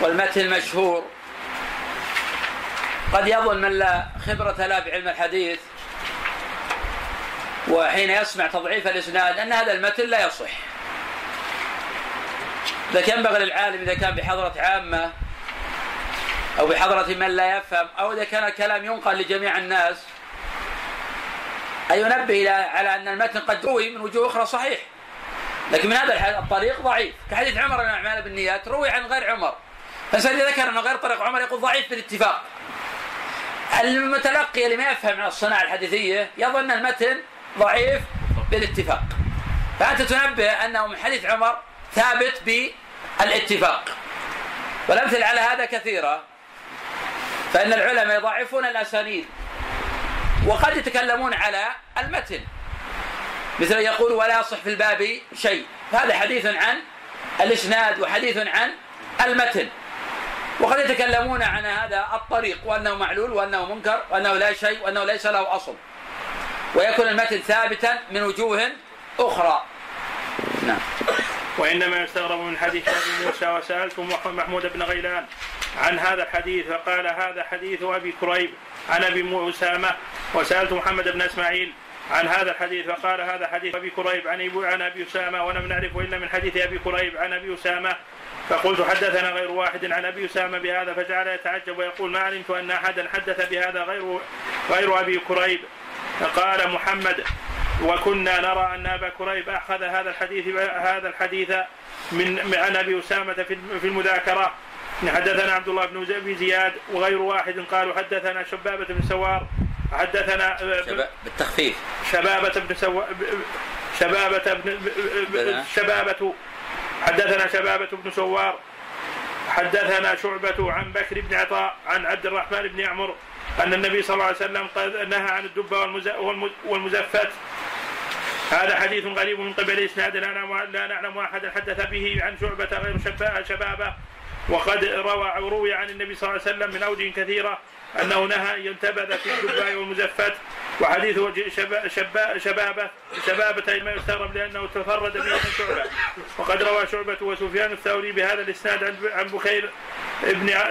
والمتن المشهور قد يظن من لا خبره لا بعلم الحديث، وحين يسمع تضعيف الاسناد ان هذا المتن لا يصح. لذلك ينبغي للعالم اذا كان بحضره عامه أو بحضرة من لا يفهم، أو إذا كان الكلام ينقل لجميع الناس، أن ينبه على أن المتن قد روي من وجوه أخرى صحيح، لكن من هذا الطريق ضعيف، كحديث عمر بن أعمال بالنيات روي عن غير عمر، فالإنسان إذا ذكر أنه غير طريق عمر يقول ضعيف بالاتفاق. المتلقي اللي ما يفهم عن الصناعة الحديثية يظن المتن ضعيف بالاتفاق، فأنت تنبه أنه من حديث عمر ثابت بالاتفاق. والأمثل على هذا كثيرة، فإن العلماء يضعفون الأسانيد وقد يتكلمون على المتن، مثل يقول ولا يصح في الباب شيء، هذا حديث عن الإسناد وحديث عن المتن، وقد يتكلمون عن هذا الطريق وأنه معلول وأنه منكر وأنه لا شيء وأنه ليس له أصل، ويكون المتن ثابتا من وجوه أخرى. نعم. وإنما يستغرب من حديث أبي موسى وسألت محمود بن غيلان عن هذا الحديث فقال هذا حديث أبي كريب عن أبي أسامة، وسألت محمد بن إسماعيل عن هذا الحديث فقال هذا حديث أبي كريب عن أبي أسامة ولم نعرف إلا من حديث أبي كريب عن أبي أسامة، فقلت حدثنا غير واحد عن أبي أسامة بهذا، فجعل يتعجب ويقول ما علمت أن أحدا حدث بهذا غير غير أبي كريب. فقال محمد وكنا نرى أن أبا كريب أخذ هذا الحديث هذا الحديث من عن أبي أسامة في المذاكرة. حدثنا عبد الله بن زياد وغير واحد قالوا حدثنا شبابة بن سوار حدثنا شباب بالتخفيف شبابة بن سوار شبابة بن شبابة حدثنا شبابة بن سوار حدثنا شعبة عن بكر بن عطاء عن عبد الرحمن بن عمرو أن النبي صلى الله عليه وسلم قد نهى عن الدبة والمزفت. هذا حديث غريب من قبل إسناد لا نعلم أحدا حدث به عن شعبة غير شبابة، وقد روى روي عن النبي صلى الله عليه وسلم من أوجه كثيرة أنه نهى أن ينتبذ في الدبة والمزفت. وحديث شبا شبا شبابة شبابة ما يستغرب لأنه تفرد به شعبة، وقد روى شعبة وسفيان الثوري بهذا الإسناد عن بخير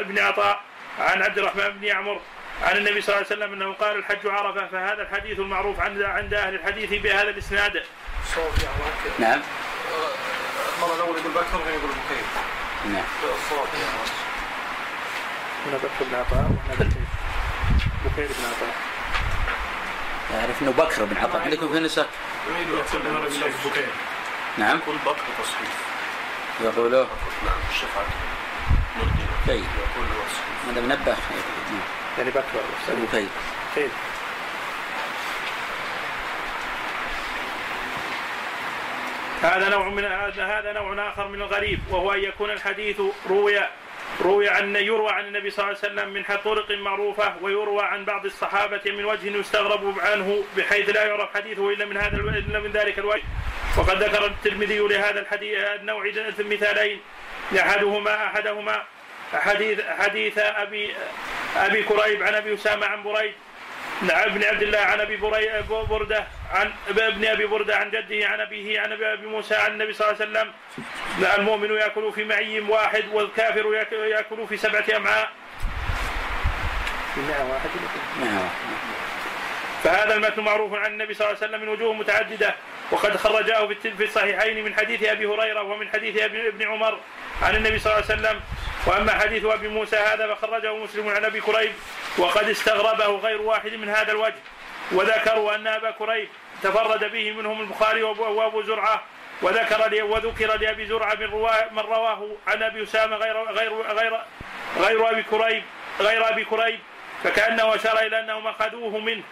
بن عطاء عن عبد الرحمن بن عمرو عن النبي صلى الله عليه وسلم أنه قال الحج عرفة، فهذا الحديث المعروف عند عند أهل الحديث بهذا الإسناد. نعم. المرة الأولى يقول بكر غير يقول بخير. نعم. الصواب هنا بكر بن عطاء وهنا بخير بن عطاء. أعرف إنه بكر بن عطاء عندكم في النساء. نعم. كل بكر تصحيح. يقولوا. نعم الشفعة. طيب. هذا منبه. يعني بكر أبو كيد. كيد. هذا نوع من هذا نوع آخر من الغريب، وهو أن يكون الحديث روي روي عن يروى عن النبي صلى الله عليه وسلم من طرق معروفة، ويروى عن بعض الصحابة من وجه يستغرب عنه بحيث لا يعرف حديثه إلا من هذا إلا من ذلك الوجه. وقد ذكر الترمذي لهذا الحديث النوع مثالين، أحدهما أحدهما حديث حديث أبي أبي كريب عن أبي أسامة عن بريد ابن عبد الله عن أبي بردة عن ابن أبي بردة عن جده عن أبيه عن أبي موسى عن النبي صلى الله عليه وسلم المؤمن يأكل في معي واحد والكافر يأكل في سبعة أمعاء. فهذا المتن معروف عن النبي صلى الله عليه وسلم من وجوه متعددة، وقد خرجاه في الصحيحين من حديث أبي هريرة ومن حديث ابن عمر عن النبي صلى الله عليه وسلم. وأما حديث أبي موسى هذا فخرجه مسلم عن أبي كريب، وقد استغربه غير واحد من هذا الوجه، وذكروا أن أبا كريب تفرد به منهم البخاري وأبو زرعة، وذكر وذكر لأبي زرعة من رواه من رواه عن أبي أسامة غير غير غير غير أبي كريب غير أبي كريب، فكأنه أشار إلى أنهم أخذوه منه.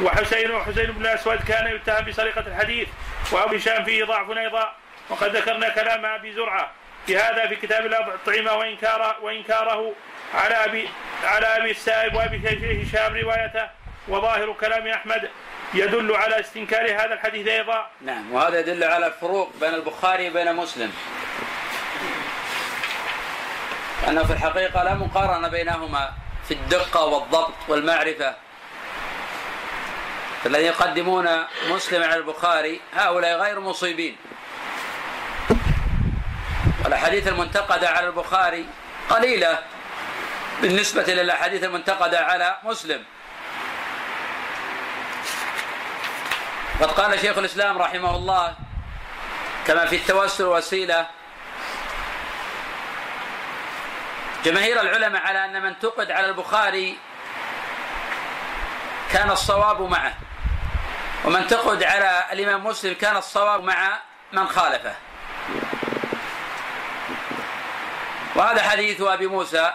وحسين وحسين بن الأسود كان يتهم بسرقة الحديث، وأبو هشام فيه ضعف أيضا، وقد ذكرنا كلام أبي زرعة في هذا في كتاب الأطعمة وإنكاره وإنكاره على أبي على أبي السائب وأبي هشام روايته. وظاهر كلام أحمد يدل على استنكار هذا الحديث أيضا. نعم، وهذا يدل على الفروق بين البخاري وبين مسلم، أنه في الحقيقة لا مقارنة بينهما في الدقة والضبط والمعرفة. الذين يقدمون مسلم على البخاري هؤلاء غير مصيبين، والأحاديث المنتقدة على البخاري قليلة بالنسبة للأحاديث المنتقدة على مسلم. قد قال شيخ الإسلام رحمه الله كما في التوسل وسيلة جماهير العلماء على أن من تقد على البخاري كان الصواب معه، ومن تقد على الإمام مسلم كان الصواب مع من خالفه. وهذا حديث أبي موسى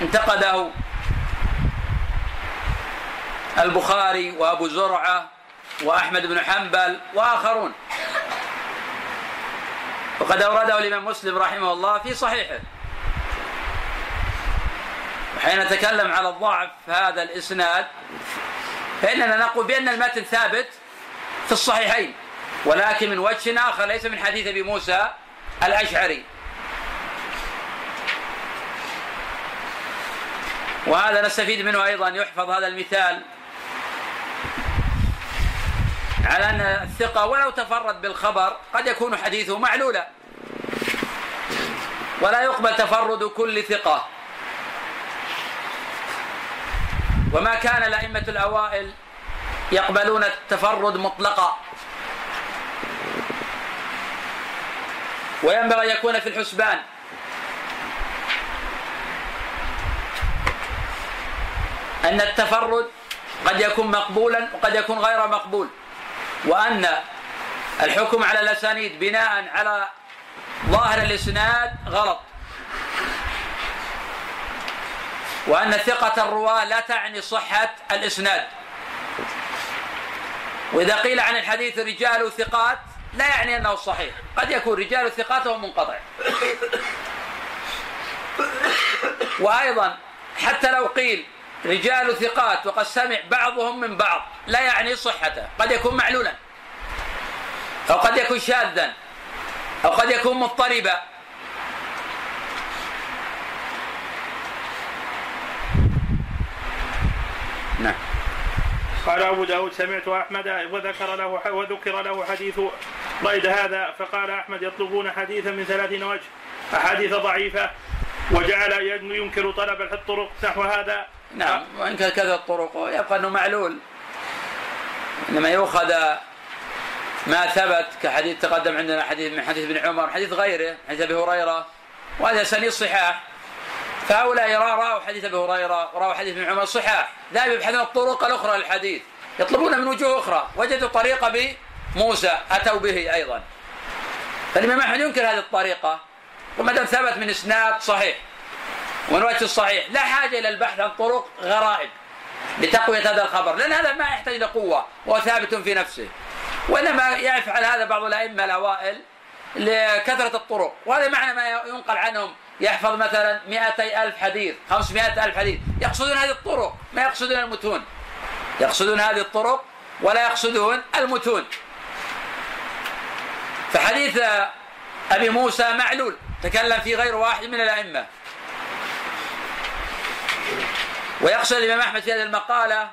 انتقده البخاري وأبو زرعة وأحمد بن حنبل وآخرون، وقد أورده الإمام مسلم رحمه الله في صحيحه. حين نتكلم على الضعف هذا الإسناد فإننا نقول بأن المتن ثابت في الصحيحين، ولكن من وجه آخر ليس من حديث أبي موسى الأشعري. وهذا نستفيد منه أيضا يحفظ هذا المثال على أن الثقة ولو تفرد بالخبر قد يكون حديثه معلولا، ولا يقبل تفرد كل ثقة. وما كان الأئمة الأوائل يقبلون التفرد مطلقا، وينبغي أن يكون في الحسبان. أن التفرد قد يكون مقبولا وقد يكون غير مقبول، وأن الحكم على الأسانيد بناء على ظاهر الإسناد غلط، وأن ثقة الرواة لا تعني صحة الإسناد. وإذا قيل عن الحديث رجال ثقات لا يعني أنه صحيح، قد يكون رجال ثقات وهو منقطع. وأيضا حتى لو قيل رجال ثقات وقد سمع بعضهم من بعض لا يعني صحته، قد يكون معلولا أو قد يكون شاذا أو قد يكون مضطربا. نعم. قال أبو داود سمعت أحمد وذكر له وذكر له حديث ريد هذا، فقال أحمد يطلبون حديثا من ثلاثين وجه، أحاديث ضعيفة، وجعل ينكر طلب الطرق نحو هذا. نعم، وإنكر كذا الطرق يبقى أنه معلول، إنما يؤخذ ما ثبت كحديث تقدم عندنا، حديث من حديث ابن عمر، حديث غيره، حديث أبي هريرة، وهذا سنيد صحاح. فهؤلاء رأوا حديث أبي هريرة ورأوا حديث ابن عمر صحاح، لا يبحثون الطرق الأخرى للحديث، يطلبون من وجوه أخرى. وجدوا طريقة بموسى أتوا به أيضا، فالإمام أحمد ينكر هذه الطريقة. وما دام ثبت من إسناد صحيح ونوجه الصحيح لا حاجة إلى البحث عن طرق غرائب لتقوية هذا الخبر، لأن هذا ما يحتاج لقوة وهو ثابت في نفسه. وإنما يفعل هذا بعض الأئمة الأوائل لكثرة الطرق، وهذا معنى ما ينقل عنهم يحفظ مثلا مئتي ألف حديث، خمسمائة ألف حديث. يقصدون هذه الطرق، ما يقصدون المتون، يقصدون هذه الطرق ولا يقصدون المتون. فحديث أبي موسى معلول تكلم فيه غير واحد من الأئمة، ويقصد الإمام أحمد في هذه المقالة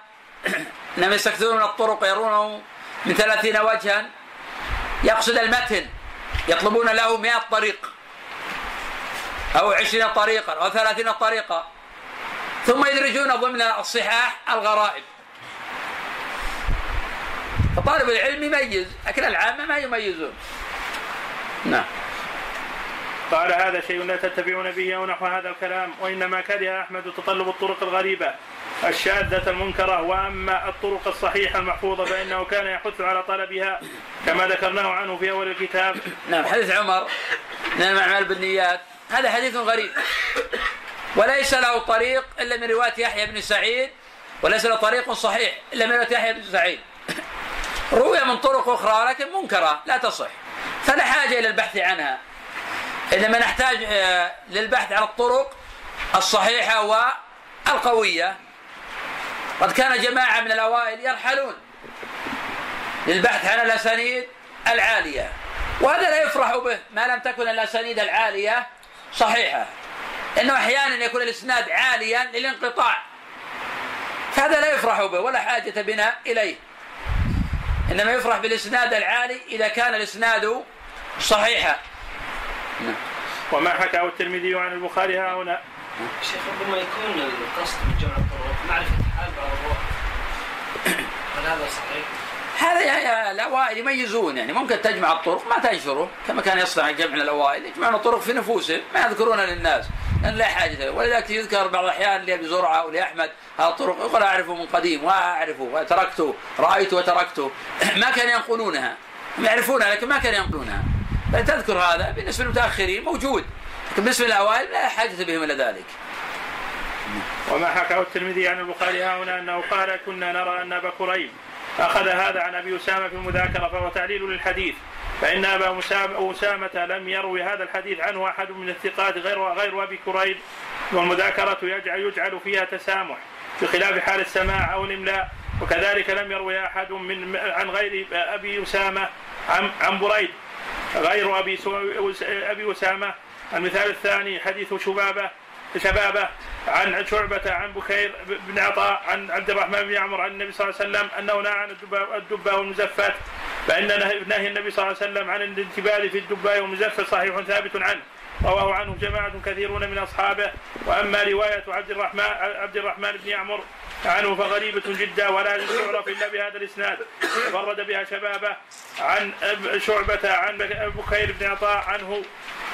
أنهم يستكثرون من الطرق يرونه من ثلاثين وجها، يقصد المتن يطلبون له مئة طريق أو عشرين طريقا أو ثلاثين طريقا، ثم يدرجون ضمن الصحاح الغرائب. فطالب العلم يميز، لكن العامة ما يميزون. نعم. قال هذا شيء لا تتبعون به أو نحو هذا الكلام، وإنما كره أحمد تطلب الطرق الغريبة الشاذة المنكرة، وأما الطرق الصحيحة المحفوظة فإنه كان يحث على طلبها كما ذكرناه عنه في أول الكتاب. نعم. حديث عمر من الأعمال بالنيات هذا حديث غريب، وليس له طريق إلا من رواية يحيى بن سعيد، وليس له طريق صحيح إلا من رواية يحيى بن سعيد، روي من طرق أخرى لكن منكرة لا تصح، فلا حاجة إلى البحث عنها. إنما نحتاج للبحث عن الطرق الصحيحة والقوية. قد كان جماعة من الأوائل يرحلون للبحث عن الأسانيد العالية، وهذا لا يفرح به ما لم تكن الأسانيد العالية صحيحة، إنه أحيانا يكون الإسناد عاليا للانقطاع، فهذا لا يفرح به ولا حاجة بنا إليه، إنما يفرح بالإسناد العالي إذا كان الإسناد صحيحا. وما حكاه الترمذي عن البخاري ها هنا. شيخ ربما يكون القصد من جمع الطرق معرفة حال بعض الرواه، هل هذا صحيح؟ هذا الأوائل يميزون، يعني ممكن تجمع الطرق ما تنشره كما كان يصنع جمعنا الأوائل، يجمعون الطرق في نفوسهم ما يذكرونها للناس لأن لا حاجة له، ولذلك يذكر بعض الأحيان لأبي زرعة ولأحمد هذه الطرق يقول أعرفه من قديم وأعرفه وتركته رأيته وتركته، ما كانوا ينقلونها، يعرفونها لكن ما كانوا ينقلونها، فتذكر هذا بالنسبة للمتأخرين موجود، لكن بالنسبة للأوائل لا حاجة بهم إلى ذلك. وما حكاه الترمذي عن البخاري ها هنا أنه قال كنا نرى أن أبا كريب أخذ هذا عن أبي أسامة في المذاكرة فهو تعليل للحديث، فإن أبا أسامة لم يروي هذا الحديث عنه أحد من الثقات غير غير أبي كريب، والمذاكرة يجعل, يجعل فيها تسامح في خلاف حال السماع أو الإملاء، وكذلك لم يروي أحد من عن غير أبي أسامة عن, عن بريد غير أبي, أبي أسامة. المثال الثاني حديث شبابة شبابة عن شعبة عن بكير بن عطاء عن عبد الرحمن بن عمرو عن النبي صلى الله عليه وسلم أنه نهى عن الدباء والمزفت، فإن نهي النبي صلى الله عليه وسلم عن الانتباه في الدباء والمزفت صحيح ثابت عنه، رواه عنه جماعة كثيرون من أصحابه. وأما رواية عبد الرحمن عبد الرحمن بن عمرو عنه فغريبة جدا ولا تعرف إلا بهذا الإسناد، فرد بها شبابة عن شعبة عن بكير بن عطاء عنه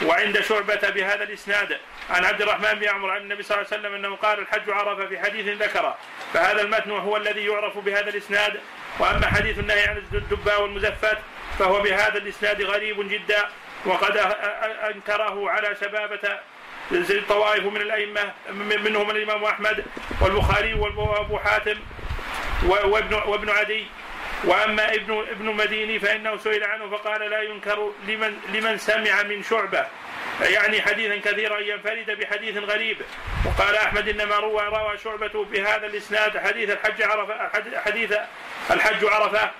وعند شعبة بهذا الإسناد عن عبد الرحمن بن عمرو عن النبي صلى الله عليه وسلم أنه قال الحج عرفة في حديث ذكره، فهذا المتن هو الذي يعرف بهذا الإسناد. وأما حديث النهي عن الدباء والمزفت فهو بهذا الإسناد غريب جدا، وقد أنكره على شبابة طوائف من الأئمة منهم الإمام أحمد والبخاري وأبو حاتم وابن, وابن عدي. وأما ابن, ابن مديني فإنه سئل عنه فقال لا ينكر لمن, لمن سمع من شعبة يعني حديثا كثيرا ينفرد بحديث غريب. وقال أحمد إنما روى روى شعبة بهذا الإسناد حديث الحج عرفة حديث الحج عرفة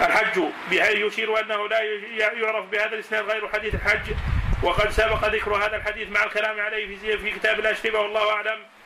الحج بحيث يشير أنه لا يعرف بهذا الإسناد غير حديث الحج، وقد سبق ذكر هذا الحديث مع الكلام عليه في كتاب الأشربة والله أعلم.